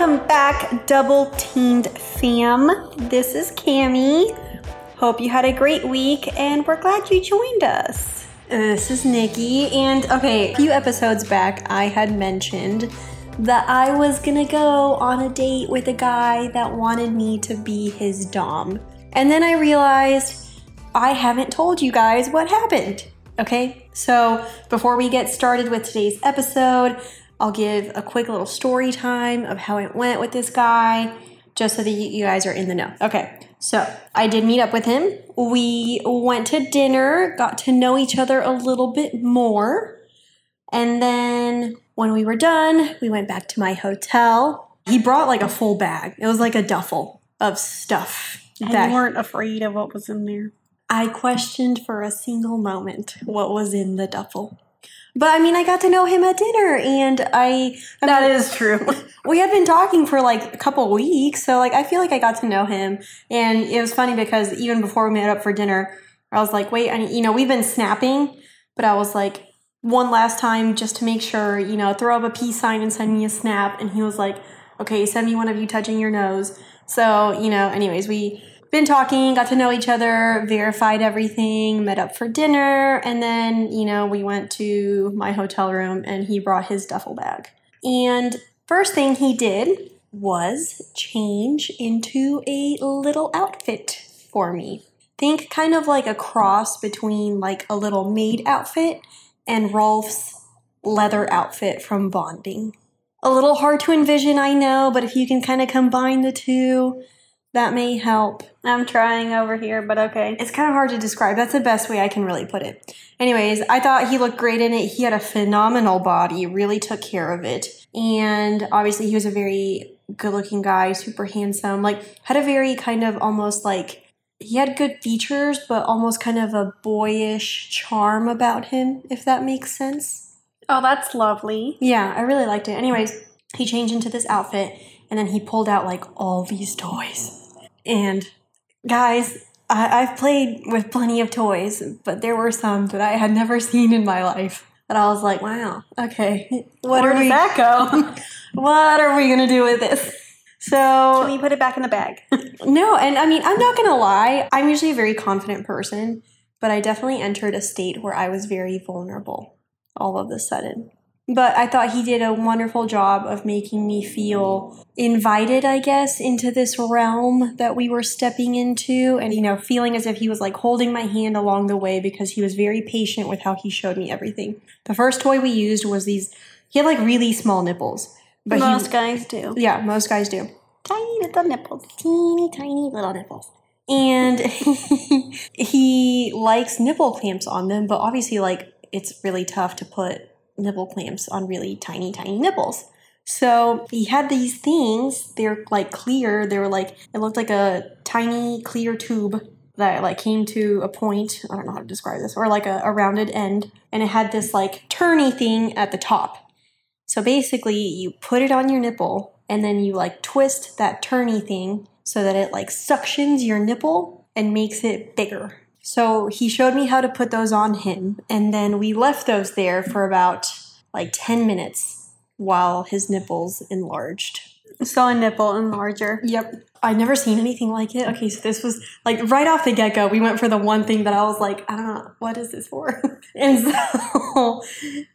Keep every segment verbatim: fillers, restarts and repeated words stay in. Welcome back, Double Teamed fam. This is Cammie. Hope you had a great week, and we're glad you joined us. This is Nikki, and okay, a few episodes back, I had mentioned that I was gonna go on a date with a guy that wanted me to be his dom. And then I realized I haven't told you guys what happened. Okay, so before we get started with today's episode, I'll give a quick little story time of how it went with this guy, just so that you guys are in the know. Okay, so I did meet up with him. We went to dinner, got to know each other a little bit more, and then when we were done, we went back to my hotel. He brought like a full bag. It was like a duffel of stuff. And that you weren't afraid of what was in there? I questioned for a single moment what was in the duffel. But, I mean, I got to know him at dinner, and I... I that mean, is true. We had been talking for, like, a couple weeks, so, like, I feel like I got to know him. And it was funny because even before we met up for dinner, I was like, wait, I, you know, we've been snapping, but I was like, one last time just to make sure, you know, throw up a peace sign and send me a snap. And he was like, okay, send me one of you touching your nose. So, you know, anyways, we... Been talking, got to know each other, verified everything, met up for dinner, and then, you know, we went to my hotel room and he brought his duffel bag. And first thing he did was change into a little outfit for me. Think kind of like a cross between like a little maid outfit and Rolf's leather outfit from Bonding. A little hard to envision, I know, but if you can kind of combine the two... that may help. I'm trying over here, but okay. It's kind of hard to describe. That's the best way I can really put it. Anyways, I thought he looked great in it. He had a phenomenal body, really took care of it. And obviously he was a very good-looking guy, super handsome, like had a very kind of almost like, he had good features, but almost kind of a boyish charm about him, if that makes sense. Oh, that's lovely. Yeah, I really liked it. Anyways, he changed into this outfit. And then he pulled out, like, all these toys. And, guys, I- I've played with plenty of toys, but there were some that I had never seen in my life. That I was like, wow, okay, what Where are did we- that go? What are we going to do with this? So... Can we put it back in the bag? No, and, I mean, I'm not going to lie. I'm usually a very confident person, but I definitely entered a state where I was very vulnerable all of a sudden. But I thought he did a wonderful job of making me feel invited, I guess, into this realm that we were stepping into. And, you know, feeling as if he was like holding my hand along the way because he was very patient with how he showed me everything. The first toy we used was these, he had like really small nipples. But most he, guys do. Yeah, most guys do. Tiny little nipples. Teeny, tiny little nipples. And he likes nipple clamps on them, but obviously like it's really tough to put nipple clamps on really tiny, tiny nipples. So he had these things. They're like clear. They were like, it looked like a tiny clear tube that like came to a point. I don't know how to describe this. Or like a, a rounded end. And it had this like turny thing at the top. So basically you put it on your nipple and then you like twist that turny thing so that it like suctions your nipple and makes it bigger. So he showed me how to put those on him, and then we left those there for about like ten minutes while his nipples enlarged. So a nipple enlarger. Yep. I've never seen anything like it. Okay, so this was like right off the get-go, we went for the one thing that I was like, I don't know, what is this for? And so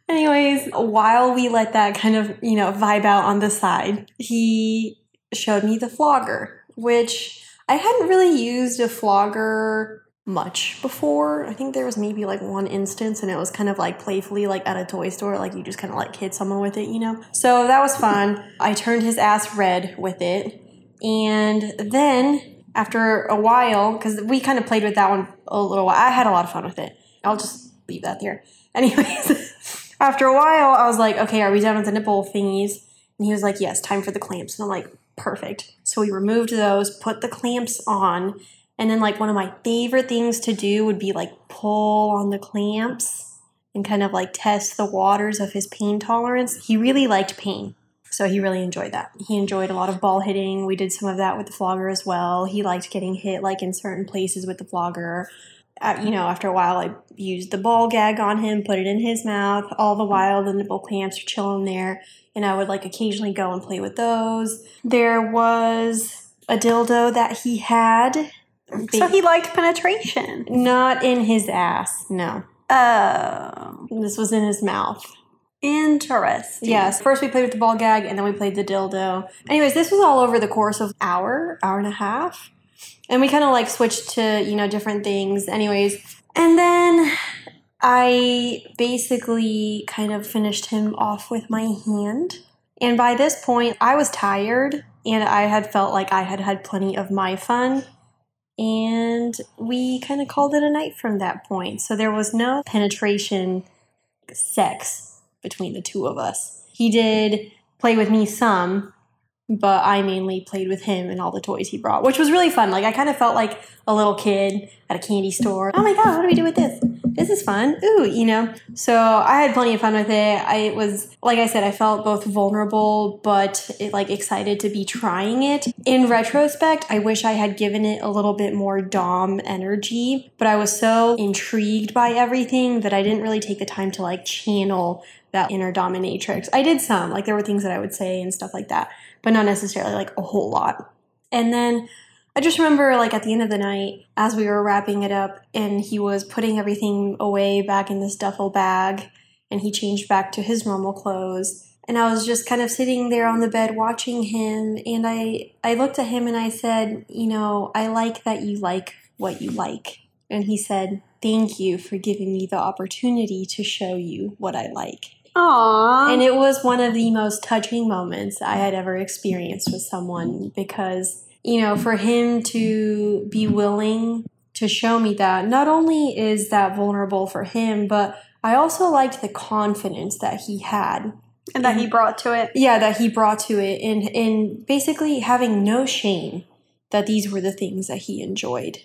anyways, while we let that kind of, you know, vibe out on the side, he showed me the flogger, which I hadn't really used a flogger much before. I think there was maybe like one instance and it was kind of like playfully like at a toy store, like you just kind of like hit someone with it, you know? So that was fun. I turned his ass red with it. And then after a while, because we kind of played with that one a little while, I had a lot of fun with it. I'll just leave that there. Anyways, after a while, I was like, okay, are we done with the nipple thingies? And he was like, yes, time for the clamps. And I'm like, perfect. So we removed those, put the clamps on. And then, like, one of my favorite things to do would be, like, pull on the clamps and kind of, like, test the waters of his pain tolerance. He really liked pain, so he really enjoyed that. He enjoyed a lot of ball hitting. We did some of that with the flogger as well. He liked getting hit, like, in certain places with the flogger. uh, you know, after a while, I used the ball gag on him, put it in his mouth. All the while, the nipple clamps are chilling there. And I would, like, occasionally go and play with those. There was a dildo that he had. So he liked penetration. Not in his ass, no. Oh. This was in his mouth. Interesting. Yes. First we played with the ball gag, and then we played the dildo. Anyways, this was all over the course of an hour, hour and a half. And we kind of, like, switched to, you know, different things. Anyways, and then I basically kind of finished him off with my hand. And by this point, I was tired, and I had felt like I had had plenty of my fun. And we kind of called it a night from that point. So there was no penetration sex between the two of us. He did play with me some, but I mainly played with him and all the toys he brought, which was really fun. Like, I kind of felt like a little kid at a candy store. Oh, my God, what do we do with this? This is fun. Ooh, you know. So I had plenty of fun with it. I was, like I said, I felt both vulnerable, but it, like, excited to be trying it. In retrospect, I wish I had given it a little bit more dom energy, but I was so intrigued by everything that I didn't really take the time to, like, channel that inner dominatrix. I did some, like, there were things that I would say and stuff like that, but not necessarily, like, a whole lot. And then I just remember, like, at the end of the night, as we were wrapping it up, and he was putting everything away back in this duffel bag, and he changed back to his normal clothes, and I was just kind of sitting there on the bed watching him, and I, I looked at him and I said, you know, I like that you like what you like. And he said, thank you for giving me the opportunity to show you what I like. Aww. And it was one of the most touching moments I had ever experienced with someone, because, you know, for him to be willing to show me that, not only is that vulnerable for him, but I also liked the confidence that he had. And that he brought to it. Yeah, that he brought to it. And, and basically having no shame that these were the things that he enjoyed.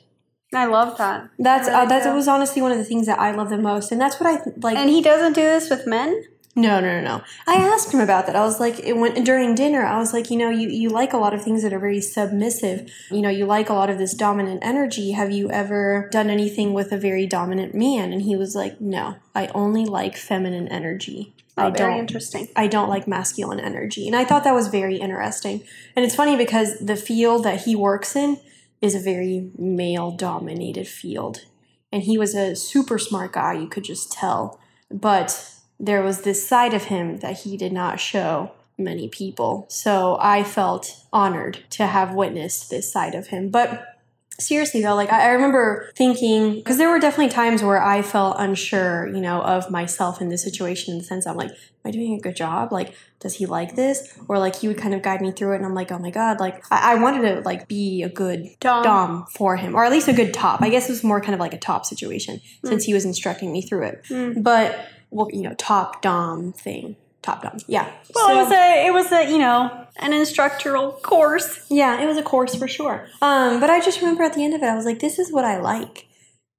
I love that. That's really uh, that cool. was honestly one of the things that I love the most. And that's what I th- like. And he doesn't do this with men? No, no, no, no. I asked him about that. I was like, it went during dinner, I was like, you know, you, you like a lot of things that are very submissive. You know, you like a lot of this dominant energy. Have you ever done anything with a very dominant man? And he was like, no, I only like feminine energy. Oh, I very don't, interesting. I don't like masculine energy. And I thought that was very interesting. And it's funny because the field that he works in is a very male-dominated field. And he was a super smart guy, you could just tell. But there was this side of him that he did not show many people. So I felt honored to have witnessed this side of him. But seriously, though, like, I remember thinking, because there were definitely times where I felt unsure, you know, of myself in this situation, in the sense I'm like, am I doing a good job? Like, does he like this? Or, like, he would kind of guide me through it, and I'm like, oh my God, like, I, I wanted to, like, be a good dom. dom for him, or at least a good top. I guess it was more kind of like a top situation, mm. since he was instructing me through it. Mm. But, well, you know, top dom thing. Top dom, yeah. Well, so, it was a, it was a, you know, an instructional course. Yeah, it was a course for sure. Um, but I just remember at the end of it, I was like, this is what I like,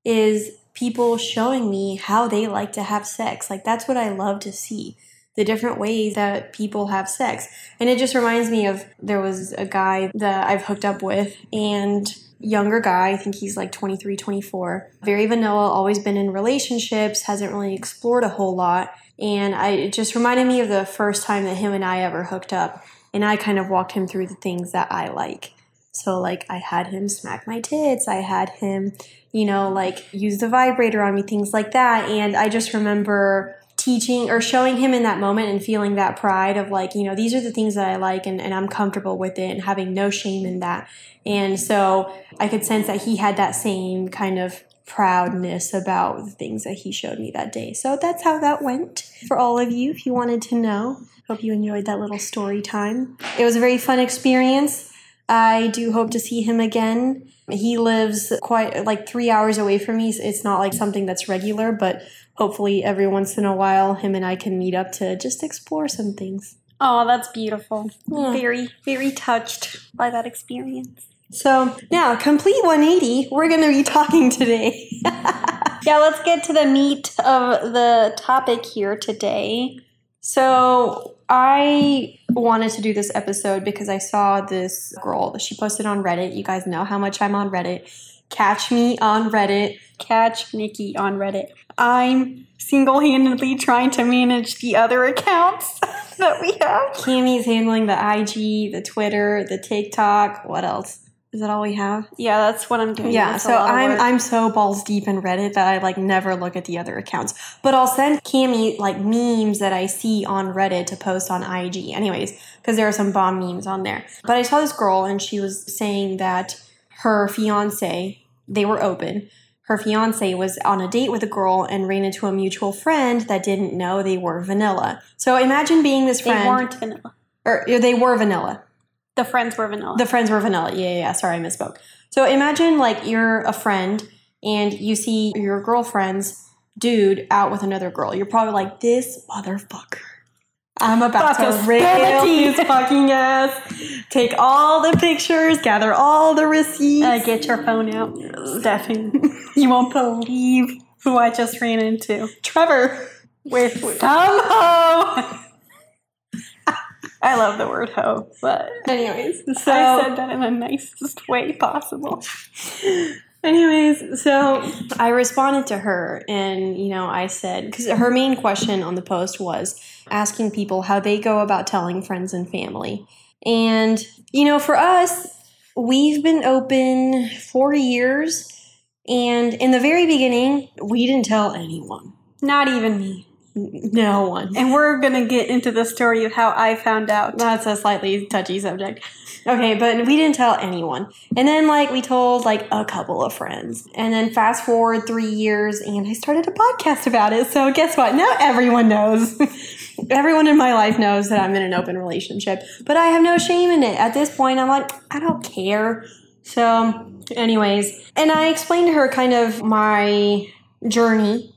is people showing me how they like to have sex. Like, that's what I love to see, the different ways that people have sex. And it just reminds me of, there was a guy that I've hooked up with, and younger guy, I think he's like twenty-three, twenty-four, very vanilla, always been in relationships, hasn't really explored a whole lot. And I, it just reminded me of the first time that him and I ever hooked up. And I kind of walked him through the things that I like. So, like, I had him smack my tits. I had him, you know, like, use the vibrator on me, things like that. And I just remember teaching or showing him in that moment and feeling that pride of, like, you know, these are the things that I like, and, and I'm comfortable with it, and having no shame in that. And so I could sense that he had that same kind of proudness about the things that he showed me that day. So that's how that went for all of you, if you wanted to know. Hope you enjoyed that little story time. It was a very fun experience. I do hope to see him again. He lives quite like three hours away from me. It's not like something that's regular, but hopefully every once in a while, him and I can meet up to just explore some things. Oh, that's beautiful. Yeah. Very, very touched by that experience. So now, complete one eighty, we're going to be talking today. Yeah, let's get to the meat of the topic here today. So I wanted to do this episode because I saw this girl, she posted on Reddit. You guys know how much I'm on Reddit. Catch me on Reddit. Catch Nikki on Reddit. I'm single-handedly trying to manage the other accounts that we have. Cammy's handling the I G, the Twitter, the TikTok. What else? Is that all we have? Yeah, that's what I'm doing. Yeah, that's so I'm I'm so balls deep in Reddit that I like never look at the other accounts. But I'll send Cammy like memes that I see on Reddit to post on I G anyways, because there are some bomb memes on there. But I saw this girl and she was saying that her fiance, they were open. Her fiance was on a date with a girl and ran into a mutual friend that didn't know they were vanilla. So imagine being this friend. They weren't vanilla. Or they were vanilla. The friends were vanilla. The friends were vanilla. Yeah, yeah, yeah. Sorry, I misspoke. So imagine like you're a friend and you see your girlfriend's dude out with another girl. You're probably like, this motherfucker. I'm about Fuck to rail his fucking ass. Take all the pictures. Gather all the receipts. Uh, get your phone out. Stephanie, you won't believe who I just ran into. Trevor. With some hoe. I love the word hoe, but anyways, so I said that in the nicest way possible. Anyways, so I responded to her and, you know, I said, because her main question on the post was asking people how they go about telling friends and family. And, you know, for us, we've been open four years and in the very beginning, we didn't tell anyone. Not even me. No one. And we're going to get into the story of how I found out. That's a slightly touchy subject. Okay, but we didn't tell anyone. And then, like, we told, like, a couple of friends. And then fast forward three years, and I started a podcast about it. So guess what? Now everyone knows. Everyone in my life knows that I'm in an open relationship. But I have no shame in it. At this point, I'm like, I don't care. So anyways, and I explained to her kind of my journey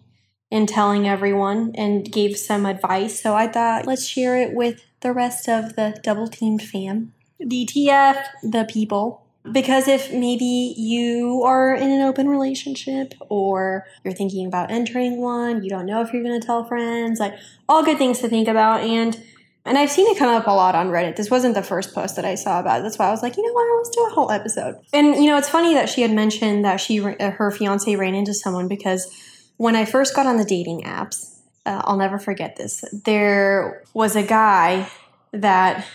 and telling everyone and gave some advice. So I thought, let's share it with the rest of the Double Teamed fam. D T F. The people. Because if maybe you are in an open relationship or you're thinking about entering one, you don't know if you're going to tell friends, like all good things to think about. And and I've seen it come up a lot on Reddit. This wasn't the first post that I saw about it. That's why I was like, you know what, let's do a whole episode. And, you know, it's funny that she had mentioned that she her fiance ran into someone because when I first got on the dating apps, uh, I'll never forget this, there was a guy that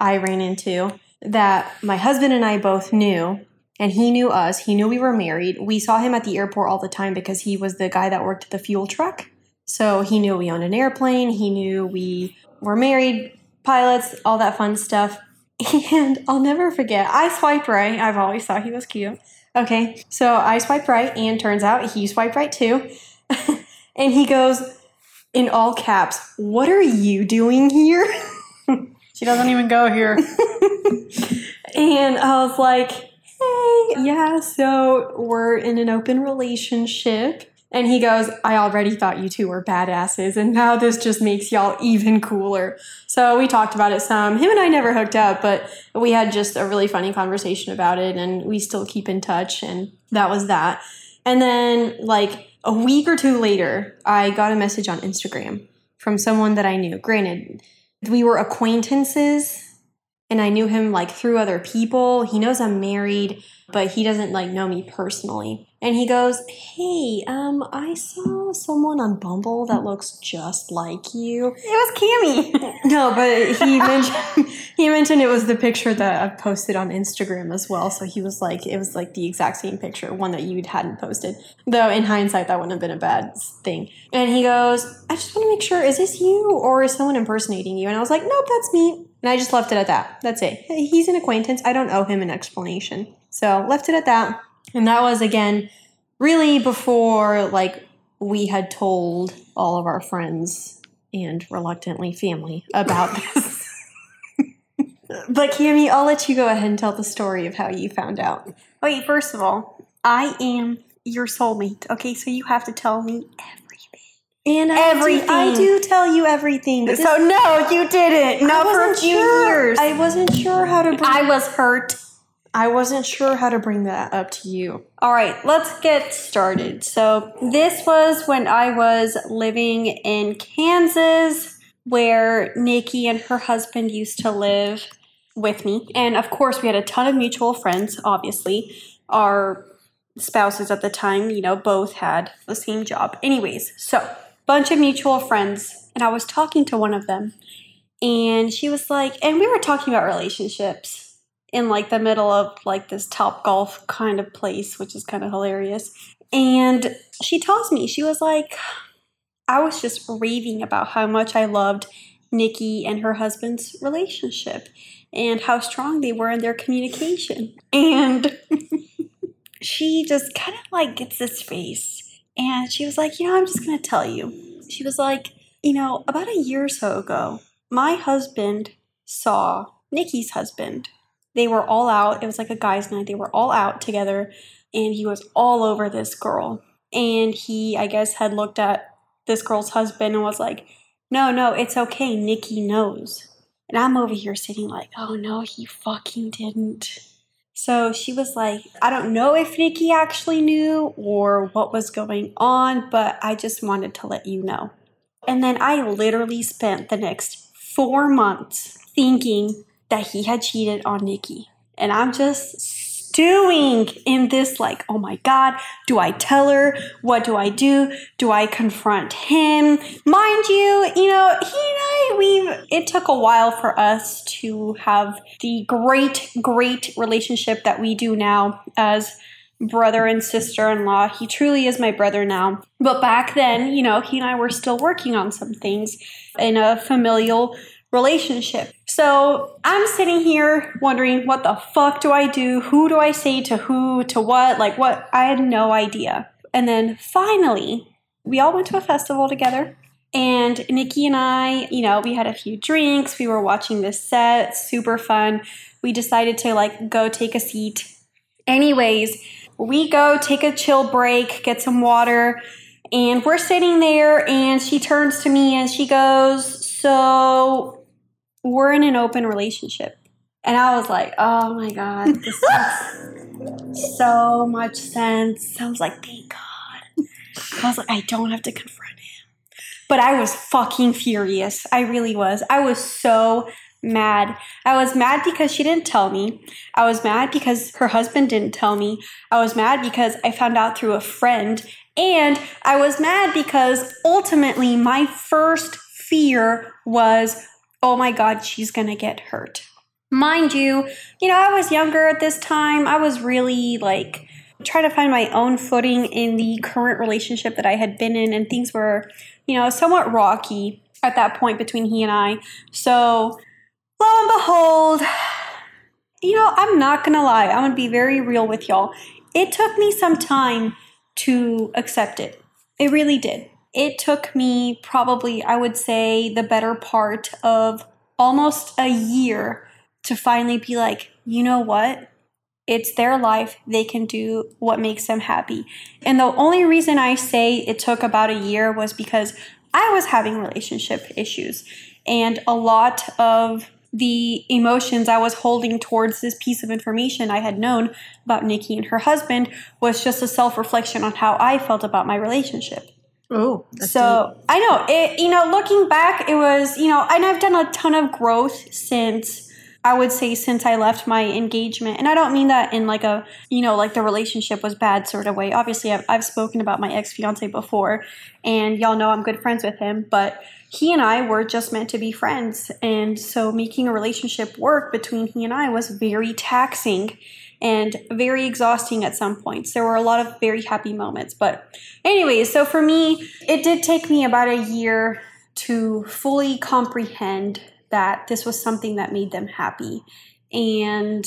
I ran into that my husband and I both knew, and he knew us. He knew we were married. We saw him at the airport all the time because he was the guy that worked at the fuel truck. So he knew we owned an airplane. He knew we were married, pilots, all that fun stuff. And I'll never forget, I swiped right. I've always thought he was cute. Okay, so I swipe right, and turns out he swiped right too. And he goes, in all caps, "What are you doing here?" She doesn't even go here. And I was like, hey, yeah, so we're in an open relationship. And he goes, I already thought you two were badasses, and now this just makes y'all even cooler. So we talked about it some. Him and I never hooked up, but we had just a really funny conversation about it, and we still keep in touch, and that was that. And then, like, a week or two later, I got a message on Instagram from someone that I knew. Granted, we were acquaintances, and I knew him, like, through other people. He knows I'm married, but he doesn't, like, know me personally. And he goes, hey, um, I saw someone on Bumble that looks just like you. It was Cammy. No, but he mentioned he mentioned it was the picture that I posted on Instagram as well. So he was like, it was like the exact same picture, one that you hadn't posted. Though in hindsight, that wouldn't have been a bad thing. And he goes, I just want to make sure, is this you or is someone impersonating you? And I was like, nope, that's me. And I just left it at that. That's it. He's an acquaintance. I don't owe him an explanation. So left it at that. And that was, again, really before, like, we had told all of our friends and reluctantly family about this. But, Cammie, I'll let you go ahead and tell the story of how you found out. Wait, first of all, I am your soulmate, okay? So you have to tell me everything. And I everything. Do, I do tell you everything. But so, this, no, you didn't. Not for a few years. I wasn't sure how to bring I was hurt. I wasn't sure how to bring that up to you. All right, let's get started. So this was when I was living in Kansas where Nikki and her husband used to live with me. And of course, we had a ton of mutual friends, obviously. Our spouses at the time, you know, both had the same job. Anyways, so bunch of mutual friends, and I was talking to one of them, and she was like, and we were talking about relationships in like the middle of like this Top Golf kind of place, which is kind of hilarious. And she tells me, she was like, I was just raving about how much I loved Nikki and her husband's relationship and how strong they were in their communication. And she just kind of like gets this face, and she was like, you know, I'm just going to tell you. She was like, you know, about a year or so ago, my husband saw Nikki's husband. They were all out. It was like a guys' night. They were all out together, and he was all over this girl. And he, I guess, had looked at this girl's husband and was like, no, no, it's okay. Nikki knows. And I'm over here sitting like, oh no, he fucking didn't. So she was like, I don't know if Nikki actually knew or what was going on, but I just wanted to let you know. And then I literally spent the next four months thinking that he had cheated on Nikki. And I'm just doing in this like, oh my God, do I tell her? What do I do? Do I confront him? Mind you, you know, he and I, we it took a while for us to have the great, great relationship that we do now as brother and sister-in-law. He truly is my brother now. But back then, you know, he and I were still working on some things in a familial relationship. So I'm sitting here wondering, what the fuck do I do? Who do I say to who, to what? Like what? I had no idea. And then finally, we all went to a festival together. And Nikki and I, you know, we had a few drinks. We were watching this set. Super fun. We decided to like go take a seat. Anyways, we go take a chill break, get some water. And we're sitting there, and she turns to me and she goes, so we're in an open relationship. And I was like, oh my God, this makes so much sense. I was like, thank God. I was like, I don't have to confront him. But I was fucking furious. I really was. I was so mad. I was mad because she didn't tell me. I was mad because her husband didn't tell me. I was mad because I found out through a friend. And I was mad because ultimately my first fear was, oh my God, she's going to get hurt. Mind you, you know, I was younger at this time. I was really like trying to find my own footing in the current relationship that I had been in. And things were, you know, somewhat rocky at that point between he and I. So lo and behold, you know, I'm not going to lie. I'm going to be very real with y'all. It took me some time to accept it. It really did. It took me probably, I would say, the better part of almost a year to finally be like, you know what? It's their life. They can do what makes them happy. And the only reason I say it took about a year was because I was having relationship issues. And a lot of the emotions I was holding towards this piece of information I had known about Nikki and her husband was just a self-reflection on how I felt about my relationship. Oh, so deep. I know it, you know, looking back, it was, you know, and I've done a ton of growth since, I would say, since I left my engagement. And I don't mean that in like a, you know, like the relationship was bad sort of way. Obviously, I've, I've spoken about my ex-fiance before, and y'all know I'm good friends with him, but he and I were just meant to be friends. And so making a relationship work between he and I was very taxing and very exhausting at some points. There were a lot of very happy moments. But anyway, so for me, it did take me about a year to fully comprehend that this was something that made them happy. And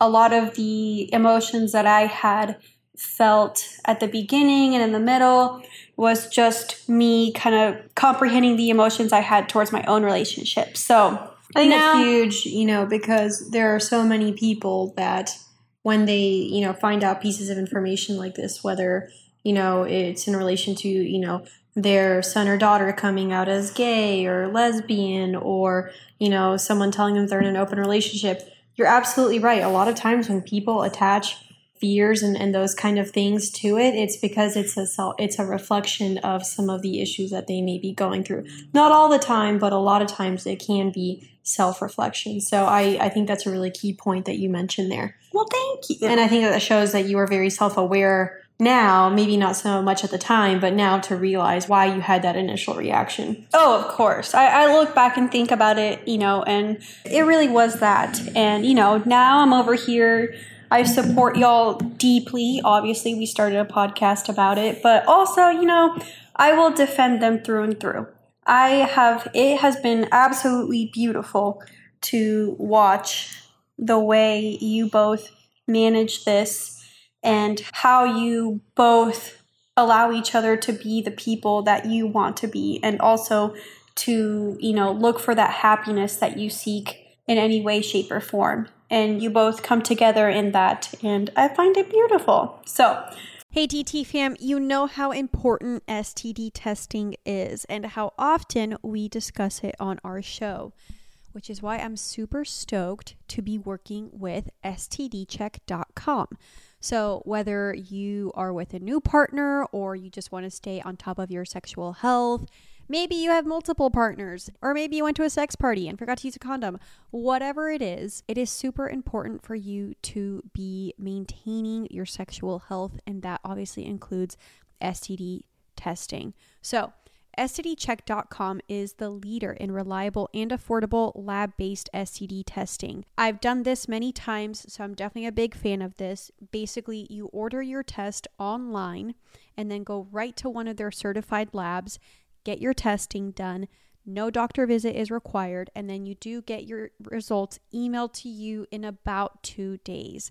a lot of the emotions that I had felt at the beginning and in the middle was just me kind of comprehending the emotions I had towards my own relationship. So I think that's huge, you know, because there are so many people that when they, you know, find out pieces of information like this, whether, you know, it's in relation to, you know, their son or daughter coming out as gay or lesbian, or, you know, someone telling them they're in an open relationship, you're absolutely right. A lot of times when people attach fears and, and those kind of things to it, it's because it's a self, it's a reflection of some of the issues that they may be going through. Not all the time, but a lot of times it can be self-reflection. So I, I think that's a really key point that you mentioned there. Well, thank you. And I think that shows that you are very self-aware now, maybe not so much at the time, but now to realize why you had that initial reaction. Oh, of course. I, I look back and think about it, you know, and it really was that. And, you know, now I'm over here. I support y'all deeply. Obviously, we started a podcast about it, but also, you know, I will defend them through and through. I have, it has been absolutely beautiful to watch the way you both manage this and how you both allow each other to be the people that you want to be, and also to, you know, look for that happiness that you seek in any way, shape, or form. And you both come together in that, and I find it beautiful. So, hey D T fam, you know how important S T D testing is and how often we discuss it on our show, which is why I'm super stoked to be working with S T D check dot com. So whether you are with a new partner or you just want to stay on top of your sexual health, maybe you have multiple partners, or maybe you went to a sex party and forgot to use a condom. Whatever it is, it is super important for you to be maintaining your sexual health, and that obviously includes S T D testing. So S T D check dot com is the leader in reliable and affordable lab-based S T D testing. I've done this many times, so I'm definitely a big fan of this. Basically, you order your test online and then go right to one of their certified labs, get your testing done, no doctor visit is required, and then you do get your results emailed to you in about two days.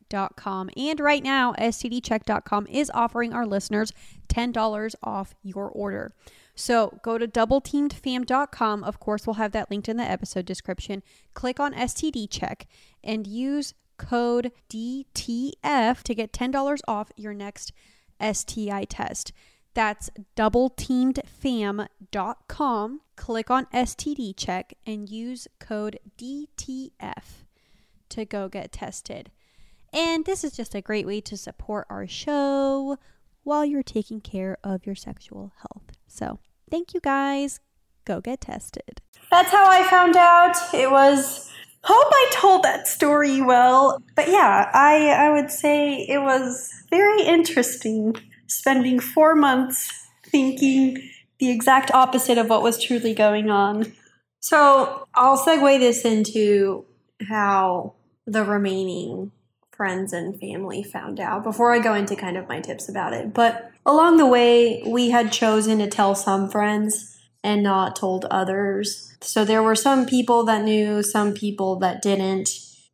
dot com. And right now, S T D check dot com is offering our listeners ten dollars off your order. So go to double teamed fam dot com. Of course, we'll have that linked in the episode description. Click on S T D check and use code D T F to get ten dollars off your next S T I test. That's double teamed fam dot com. Click on S T D check and use code D T F to go get tested. And this is just a great way to support our show while you're taking care of your sexual health. So thank you guys. Go get tested. That's how I found out. It was, hope I told that story well. But yeah, I, I would say it was very interesting spending four months thinking the exact opposite of what was truly going on. So I'll segue this into how the remaining friends and family found out before I go into kind of my tips about it. But along the way, we had chosen to tell some friends and not told others. So there were some people that knew, some people that didn't.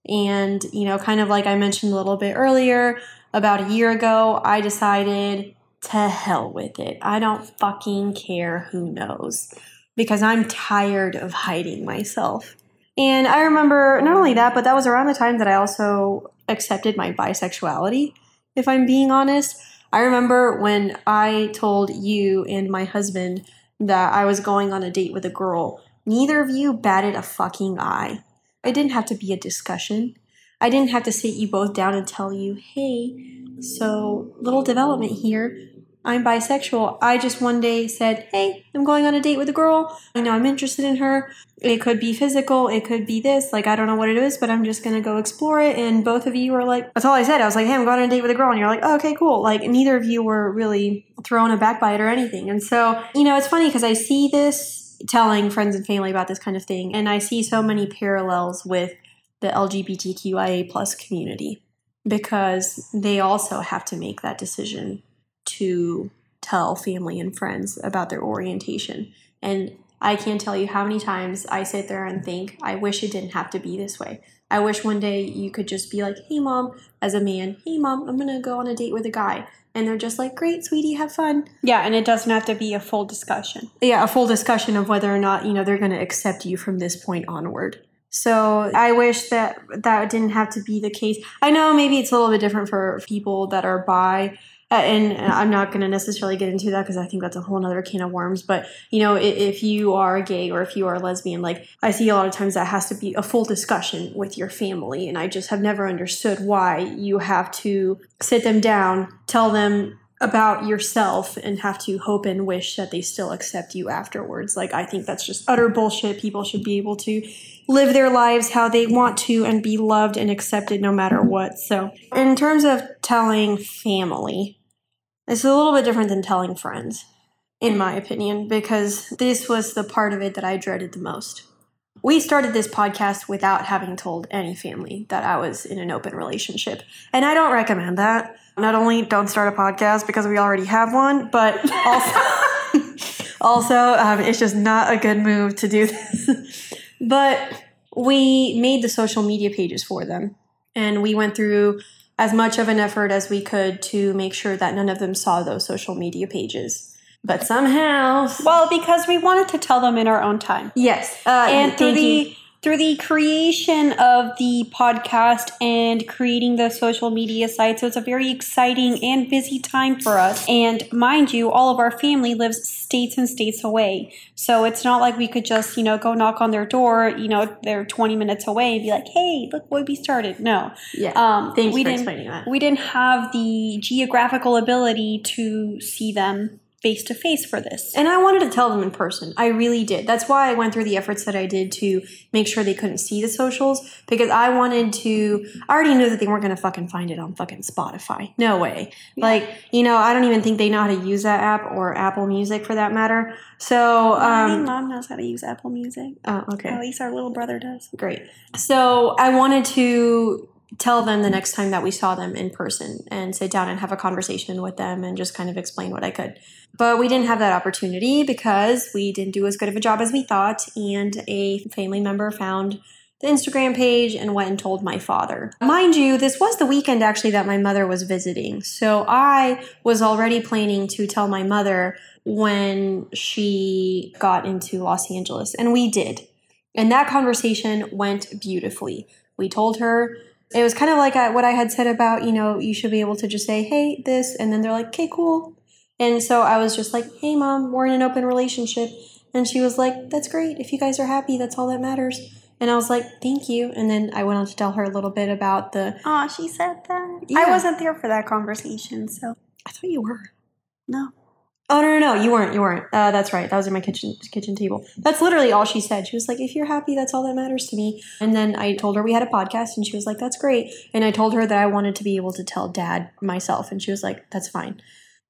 And, you know, kind of like I mentioned a little bit earlier, about a year ago, I decided to hell with it. I don't fucking care who knows, because I'm tired of hiding myself. And I remember not only that, but that was around the time that I also accepted my bisexuality, if I'm being honest. I remember when I told you and my husband that I was going on a date with a girl, neither of you batted a fucking eye. It didn't have to be a discussion. I didn't have to sit you both down and tell you, hey, so little development here. I'm bisexual. I just one day said, hey, I'm going on a date with a girl. You know, I'm interested in her. It could be physical. It could be this. Like, I don't know what it is, but I'm just going to go explore it. And both of you were like, that's all I said. I was like, hey, I'm going on a date with a girl. And you're like, oh, okay, cool. Like, neither of you were really thrown a backbite or anything. And so, you know, it's funny because I see this telling friends and family about this kind of thing. And I see so many parallels with the L G B T Q I A plus community, because they also have to make that decision to tell family and friends about their orientation. And I can't tell you how many times I sit there and think, I wish it didn't have to be this way. I wish one day you could just be like, hey, mom, as a man, hey, mom, I'm going to go on a date with a guy. And they're just like, great, sweetie, have fun. Yeah, and it doesn't have to be a full discussion. Yeah, a full discussion of whether or not, you know, they're going to accept you from this point onward. So I wish that that didn't have to be the case. I know maybe it's a little bit different for people that are bi. Uh, and I'm not going to necessarily get into that because I think that's a whole other can of worms. But, you know, if, if you are gay or if you are lesbian, like I see a lot of times that has to be a full discussion with your family. And I just have never understood why you have to sit them down, tell them about yourself, and have to hope and wish that they still accept you afterwards. Like, I think that's just utter bullshit. People should be able to live their lives how they want to and be loved and accepted no matter what. So in terms of telling family, it's a little bit different than telling friends, in my opinion, because this was the part of it that I dreaded the most. We started this podcast without having told any family that I was in an open relationship. And I don't recommend that. Not only don't start a podcast because we already have one, but also, also um, it's just not a good move to do this. But we made the social media pages for them. And we went through as much of an effort as we could to make sure that none of them saw those social media pages. But somehow... Well, because we wanted to tell them in our own time. Yes. Uh, and through the, through the creation of the podcast and creating the social media site, so it's a very exciting and busy time for us. And mind you, all of our family lives states and states away. So it's not like we could just, you know, go knock on their door, you know, they're twenty minutes away and be like, hey, look what we started. No. Yeah. Um, Thanks we for didn't, explaining that. We didn't have the geographical ability to see them face-to-face for this. And I wanted to tell them in person. I really did. That's why I went through the efforts that I did to make sure they couldn't see the socials, because I wanted to... I already knew that they weren't going to fucking find it on fucking Spotify. No way. Yeah. Like, you know, I don't even think they know how to use that app, or Apple Music for that matter. So... Um, I think Mom knows how to use Apple Music. Oh, okay. At least our little brother does. Great. So I wanted to... tell them the next time that we saw them in person and sit down and have a conversation with them and just kind of explain what I could. But we didn't have that opportunity because we didn't do as good of a job as we thought. And a family member found the Instagram page and went and told my father. Mind you, this was the weekend actually that my mother was visiting. So I was already planning to tell my mother when she got into Los Angeles. And we did. And that conversation went beautifully. We told her. It was kind of like I, what I had said about, you know, you should be able to just say, hey, this, and then they're like, okay, cool. And so I was just like, hey, Mom, we're in an open relationship. And she was like, that's great. If you guys are happy, that's all that matters. And I was like, thank you. And then I went on to tell her a little bit about the... Oh, she said that. Yeah. I wasn't there for that conversation, so... I thought you were. No. Oh, no, no, no, you weren't, you weren't. Uh, that's right. That was at my kitchen kitchen table. That's literally all she said. She was like, if you're happy, that's all that matters to me. And then I told her we had a podcast, and she was like, that's great. And I told her that I wanted to be able to tell Dad myself, and she was like, that's fine.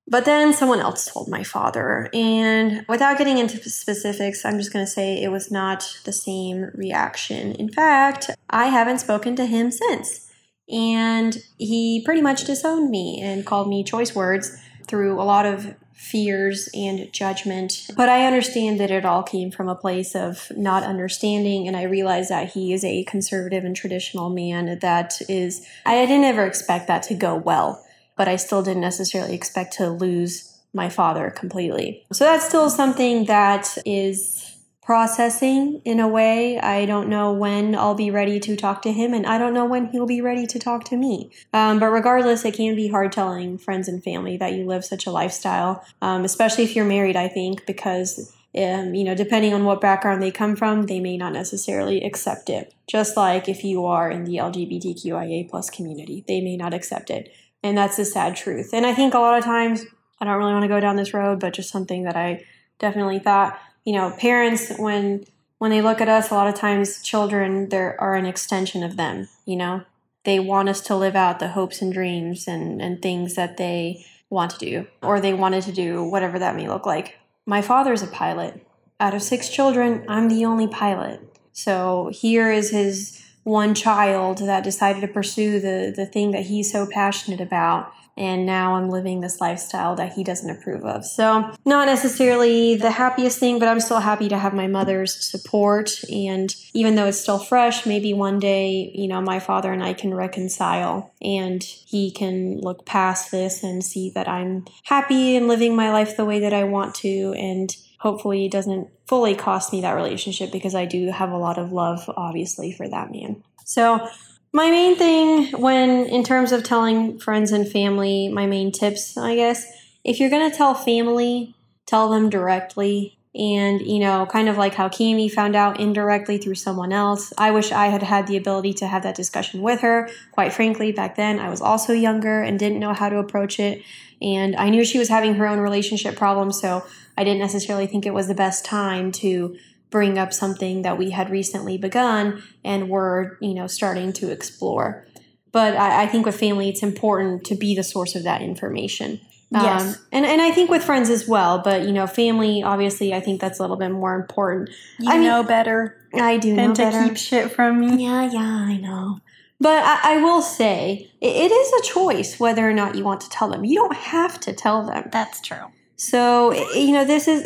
But then someone else told my father, and without getting into specifics, I'm just going to say it was not the same reaction. In fact, I haven't spoken to him since, and he pretty much disowned me and called me choice words through a lot of fears and judgment. But I understand that it all came from a place of not understanding, and I realize that he is a conservative and traditional man that is, I didn't ever expect that to go well, but I still didn't necessarily expect to lose my father completely. So that's still something that is processing in a way. I don't know when I'll be ready to talk to him, and I don't know when he'll be ready to talk to me. Um, but regardless, it can be hard telling friends and family that you live such a lifestyle, um, especially if you're married, I think, because, um, you know, depending on what background they come from, they may not necessarily accept it. Just like if you are in the L G B T Q I A plus community, they may not accept it. And that's the sad truth. And I think a lot of times, I don't really want to go down this road, but just something that I definitely thought, you know, parents, when when they look at us, a lot of times children there are an extension of them, you know. They want us to live out the hopes and dreams and, and things that they want to do, or they wanted to do, whatever that may look like. My father's a pilot. Out of six children, I'm the only pilot. So here is his one child that decided to pursue the, the thing that he's so passionate about. And now I'm living this lifestyle that he doesn't approve of. So not necessarily the happiest thing, but I'm still happy to have my mother's support. And even though it's still fresh, maybe one day, you know, my father and I can reconcile and he can look past this and see that I'm happy and living my life the way that I want to. And hopefully it doesn't fully cost me that relationship, because I do have a lot of love, obviously, for that man. So my main thing when, in terms of telling friends and family, my main tips, I guess, if you're going to tell family, tell them directly. And, you know, kind of like how Cami found out indirectly through someone else. I wish I had had the ability to have that discussion with her. Quite frankly, back then I was also younger and didn't know how to approach it. And I knew she was having her own relationship problems, so I didn't necessarily think it was the best time to bring up something that we had recently begun and were, you know, starting to explore. But I, I think with family, it's important to be the source of that information. Yes. Um, and, and I think with friends as well, but, you know, family, obviously, I think that's a little bit more important. You I know mean, better. I do know better. Than to keep shit from me. Yeah, yeah, I know. But I, I will say, it, it is a choice whether or not you want to tell them. You don't have to tell them. That's true. So, you know, this is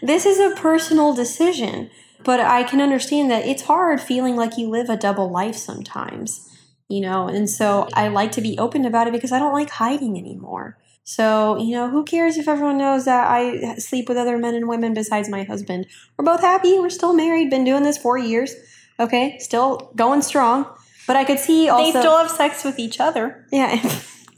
this is a personal decision, but I can understand that it's hard feeling like you live a double life sometimes, you know, and so I like to be open about it because I don't like hiding anymore. So, you know, who cares if everyone knows that I sleep with other men and women besides my husband? We're both happy. We're still married. Been doing this four years. Okay. Still going strong. But I could see also. They still have sex with each other. Yeah.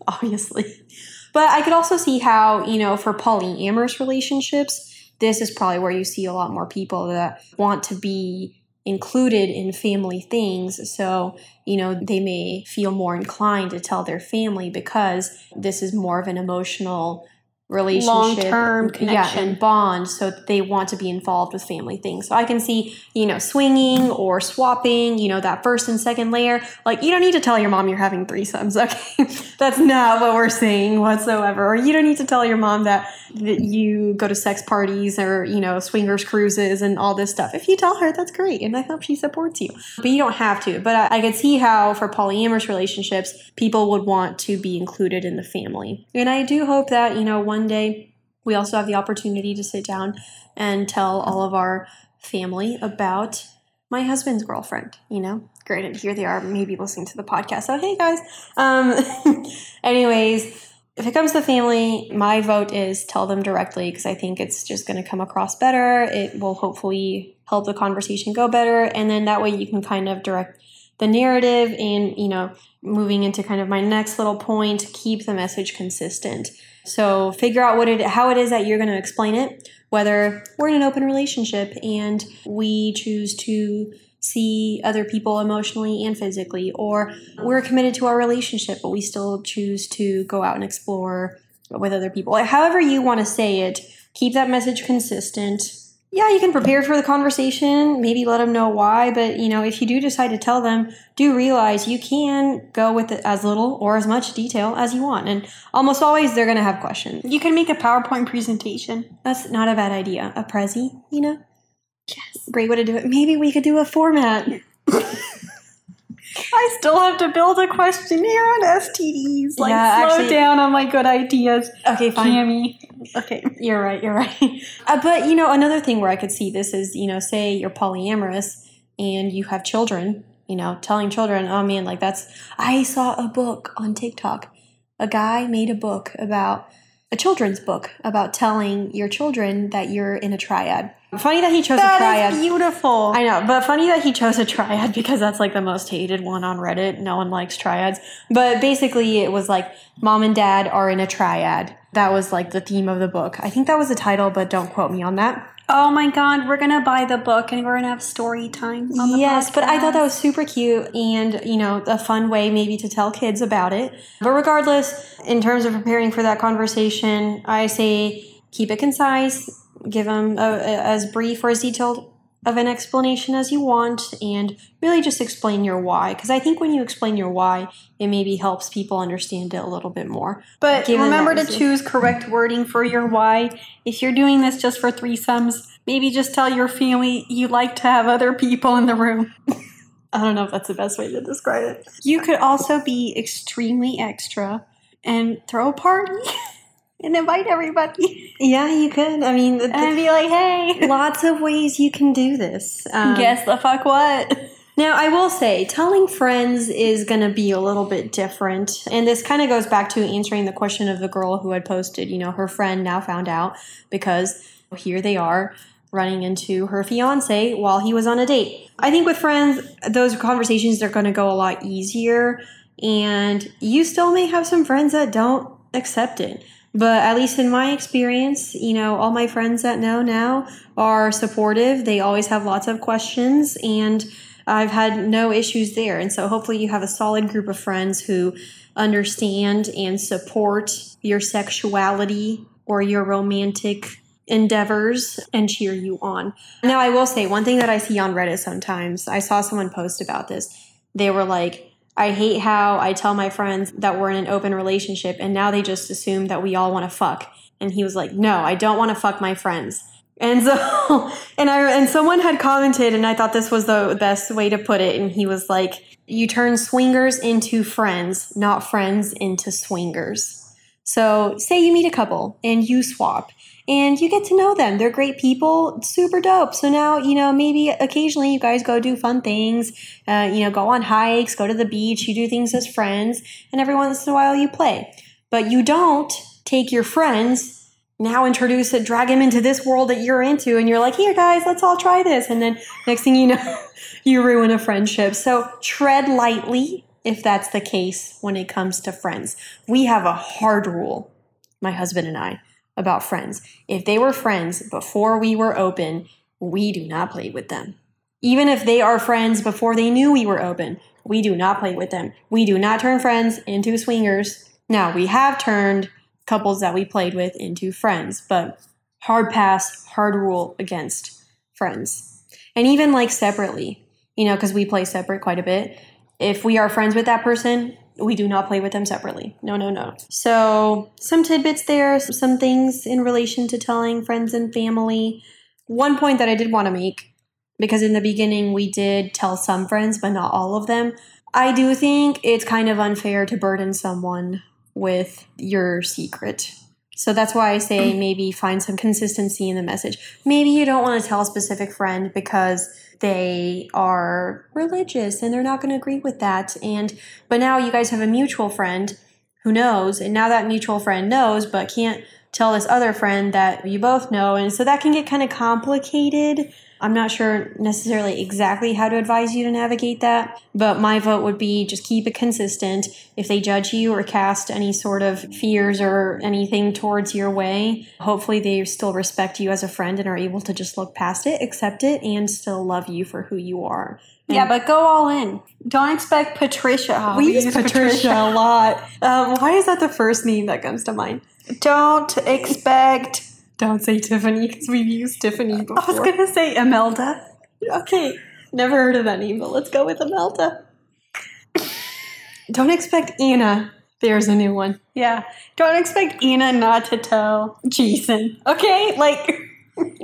Obviously. But I could also see how, you know, for polyamorous relationships, this is probably where you see a lot more people that want to be included in family things. So, you know, they may feel more inclined to tell their family because this is more of an emotional relationship. Long-term connection. Yeah, and bond. So they want to be involved with family things. So I can see, you know, swinging or swapping, you know, that first and second layer. Like, you don't need to tell your mom you're having threesomes, okay? That's not what we're saying whatsoever. Or you don't need to tell your mom that, that you go to sex parties or, you know, swingers cruises and all this stuff. If you tell her, that's great. And I hope she supports you. But you don't have to. But I, I could see how for polyamorous relationships, people would want to be included in the family. And I do hope that, you know, one One day, we also have the opportunity to sit down and tell all of our family about my husband's girlfriend, you know? Granted, here they are maybe listening to the podcast. So, hey, guys. Um, anyways, if it comes to family, my vote is tell them directly because I think it's just going to come across better. It will hopefully help the conversation go better. And then that way you can kind of direct the narrative and, you know, moving into kind of my next little point, keep the message consistent. So figure out what it, how it is that you're going to explain it, whether we're in an open relationship and we choose to see other people emotionally and physically, or we're committed to our relationship, but we still choose to go out and explore with other people. However you want to say it, keep that message consistent. Yeah, you can prepare for the conversation, maybe let them know why, but, you know, if you do decide to tell them, do realize you can go with as little or as much detail as you want, and almost always they're going to have questions. You can make a PowerPoint presentation. That's not a bad idea. A Prezi, you know? Yes. Great way to do it. Maybe we could do a format. I still have to build a questionnaire on S T Ds. Like, yeah, slow actually, down on my good ideas. Okay, fine. Cami. Okay, you're right, you're right. Uh, but, you know, another thing where I could see this is, you know, say you're polyamorous and you have children, you know, telling children, oh, man, like that's... I saw a book on TikTok. A guy made a book about... a children's book about telling your children that you're in a triad. Funny that he chose that a triad. That is beautiful. I know, but funny that he chose a triad because that's like the most hated one on Reddit. No one likes triads. But basically it was like mom and dad are in a triad. That was like the theme of the book. I think that was the title, but don't quote me on that. Oh my God, we're going to buy the book and we're going to have story time on the podcast. Yes, but I thought that was super cute and, you know, a fun way maybe to tell kids about it. But regardless, in terms of preparing for that conversation, I say keep it concise, give them a, a, as brief or as detailed of an explanation as you want, and really just explain your why. Because I think when you explain your why, it maybe helps people understand it a little bit more. But Given remember to choose correct wording for your why. If you're doing this just for threesomes, maybe just tell your family you like to have other people in the room. I don't know if that's the best way to describe it. You could also be extremely extra and throw a party and invite everybody. Yeah, you could. I mean, the, the, and be like, hey, lots of ways you can do this. Um, Guess the fuck what? Now, I will say, telling friends is going to be a little bit different. And this kind of goes back to answering the question of the girl who had posted, you know, her friend now found out because here they are running into her fiance while he was on a date. I think with friends, those conversations are going to go a lot easier. And you still may have some friends that don't accept it. But at least in my experience, you know, all my friends that know now are supportive. They always have lots of questions and I've had no issues there. And so hopefully you have a solid group of friends who understand and support your sexuality or your romantic endeavors and cheer you on. Now, I will say one thing that I see on Reddit sometimes, I saw someone post about this. They were like, I hate how I tell my friends that we're in an open relationship and now they just assume that we all want to fuck. And he was like, no, I don't want to fuck my friends. And so, and I, and someone had commented, and I thought this was the best way to put it. And he was like, you turn swingers into friends, not friends into swingers. So say you meet a couple and you swap and you get to know them. They're great people, super dope. So now, you know, maybe occasionally you guys go do fun things, uh, you know, go on hikes, go to the beach, you do things as friends, and every once in a while you play. But you don't take your friends now introduce it, drag him into this world that you're into. And you're like, here, guys, let's all try this. And then next thing you know, you ruin a friendship. So tread lightly if that's the case when it comes to friends. We have a hard rule, my husband and I, about friends. If they were friends before we were open, we do not play with them. Even if they are friends before they knew we were open, we do not play with them. We do not turn friends into swingers. Now, we have turned couples that we played with into friends, but hard pass, hard rule against friends. And even like separately, you know, because we play separate quite a bit. If we are friends with that person, we do not play with them separately. No, no, no. So some tidbits there, some things in relation to telling friends and family. One point that I did want to make, because in the beginning we did tell some friends, but not all of them. I do think it's kind of unfair to burden someone with your secret. So that's why I say maybe find some consistency in the message. Maybe you don't want to tell a specific friend because they are religious and they're not going to agree with that. And but now you guys have a mutual friend who knows, and now that mutual friend knows but can't tell this other friend that you both know. And so that can get kind of complicated. I'm not sure necessarily exactly how to advise you to navigate that, but my vote would be just keep it consistent. If they judge you or cast any sort of fears or anything towards your way, hopefully they still respect you as a friend and are able to just look past it, accept it, and still love you for who you are. And yeah, but go all in. Don't expect Patricia. Oh, we, we use, use Patricia, Patricia a lot. Um, why is that the first name that comes to mind? Don't expect... Don't say Tiffany, because we've used Tiffany before. I was going to say Imelda. Okay, never heard of that name, but let's go with Imelda. Don't expect Anna. There's a new one. Yeah. Don't expect Anna not to tell Jason. Okay? Like,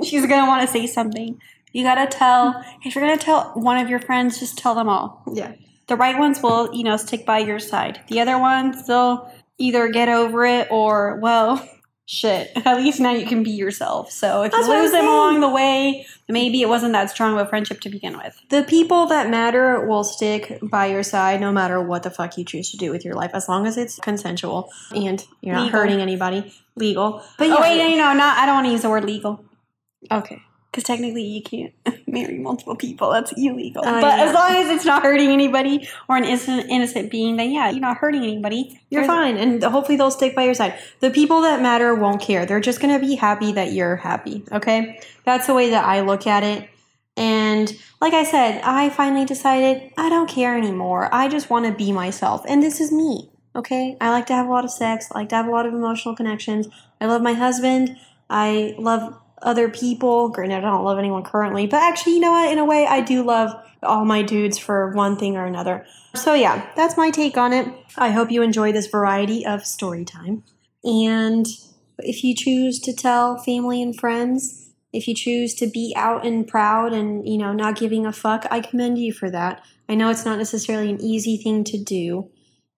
she's going to want to say something. You got to tell. If you're going to tell one of your friends, just tell them all. Yeah. The right ones will, you know, stick by your side. The other ones, they'll either get over it or, well... Shit. At least now you can be yourself. So if That's you lose them along the way, maybe it wasn't that strong of a friendship to begin with. The people that matter will stick by your side no matter what the fuck you choose to do with your life, as long as it's consensual and you're not legal. hurting anybody. Legal. But yeah, oh, wait, no, no, no, I don't want to use the word legal. Okay. Because technically you can't marry multiple people. That's illegal. Uh, but yeah. As long as it's not hurting anybody or an innocent, innocent being, then yeah, you're not hurting anybody. You're There's fine. And hopefully they'll stick by your side. The people that matter won't care. They're just going to be happy that you're happy. Okay? That's the way that I look at it. And like I said, I finally decided I don't care anymore. I just want to be myself. And this is me. Okay? I like to have a lot of sex. I like to have a lot of emotional connections. I love my husband. I love... other people. Granted, I don't love anyone currently, but actually, you know what? In a way, I do love all my dudes for one thing or another. So yeah, that's my take on it. I hope you enjoy this variety of story time. And if you choose to tell family and friends, If you choose to be out and proud and, you know, not giving a fuck, I commend you for that. I know it's not necessarily an easy thing to do.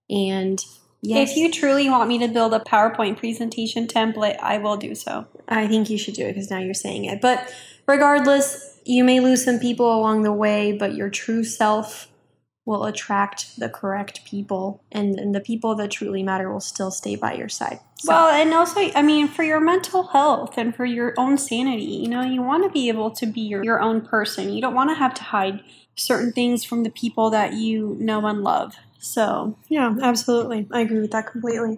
And yes, if you truly want me to build a PowerPoint presentation template, I will do so. I think you should do it because now you're saying it. But regardless, you may lose some people along the way, but your true self will attract the correct people, and, and the people that truly matter will still stay by your side. So. Well, and also, I mean, for your mental health and for your own sanity, you know, you want to be able to be your, your own person. You don't want to have to hide certain things from the people that you know and love. So, yeah, absolutely. I agree with that completely.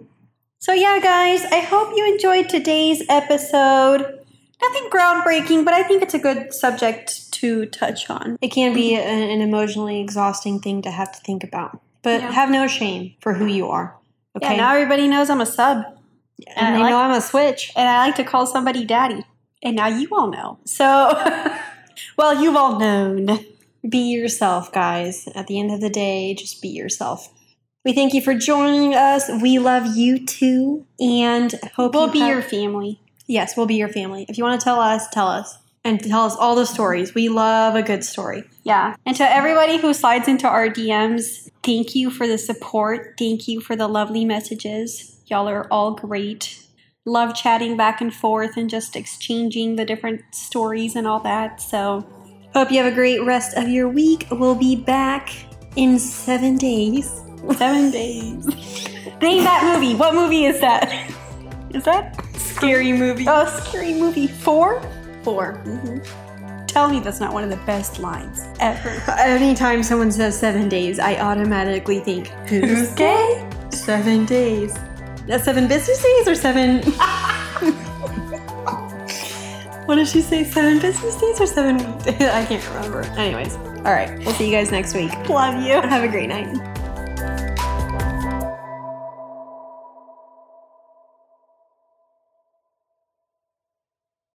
So, yeah, guys, I hope you enjoyed today's episode. Nothing groundbreaking, but I think it's a good subject to touch on. It can be an, an emotionally exhausting thing to have to think about. But yeah. Have no shame for who you are. Okay? Yeah, now everybody knows I'm a sub. And, and they like, know I'm a switch. And I like to call somebody daddy. And now you all know. So, well, you've all known. Be yourself, guys. At the end of the day, just be yourself. We thank you for joining us. We love you, too. And hope we'll you be have- your family. Yes, we'll be your family. If you want to tell us, tell us. And tell us all the stories. We love a good story. Yeah. And to everybody who slides into our D Ms, thank you for the support. Thank you for the lovely messages. Y'all are all great. Love chatting back and forth and just exchanging the different stories and all that. So, hope you have a great rest of your week. We'll be back in seven days. Seven days. Name that movie. What movie is that? Is that... Scary Movie. Oh, Scary Movie. Four? Four. Mm-hmm. Tell me that's not one of the best lines ever. Anytime someone says seven days, I automatically think, who's gay? Seven days. That's seven business days or seven... What did she say? Seven business days or seven... I can't remember. Anyways. All right. We'll see you guys next week. Love you. Have a great night.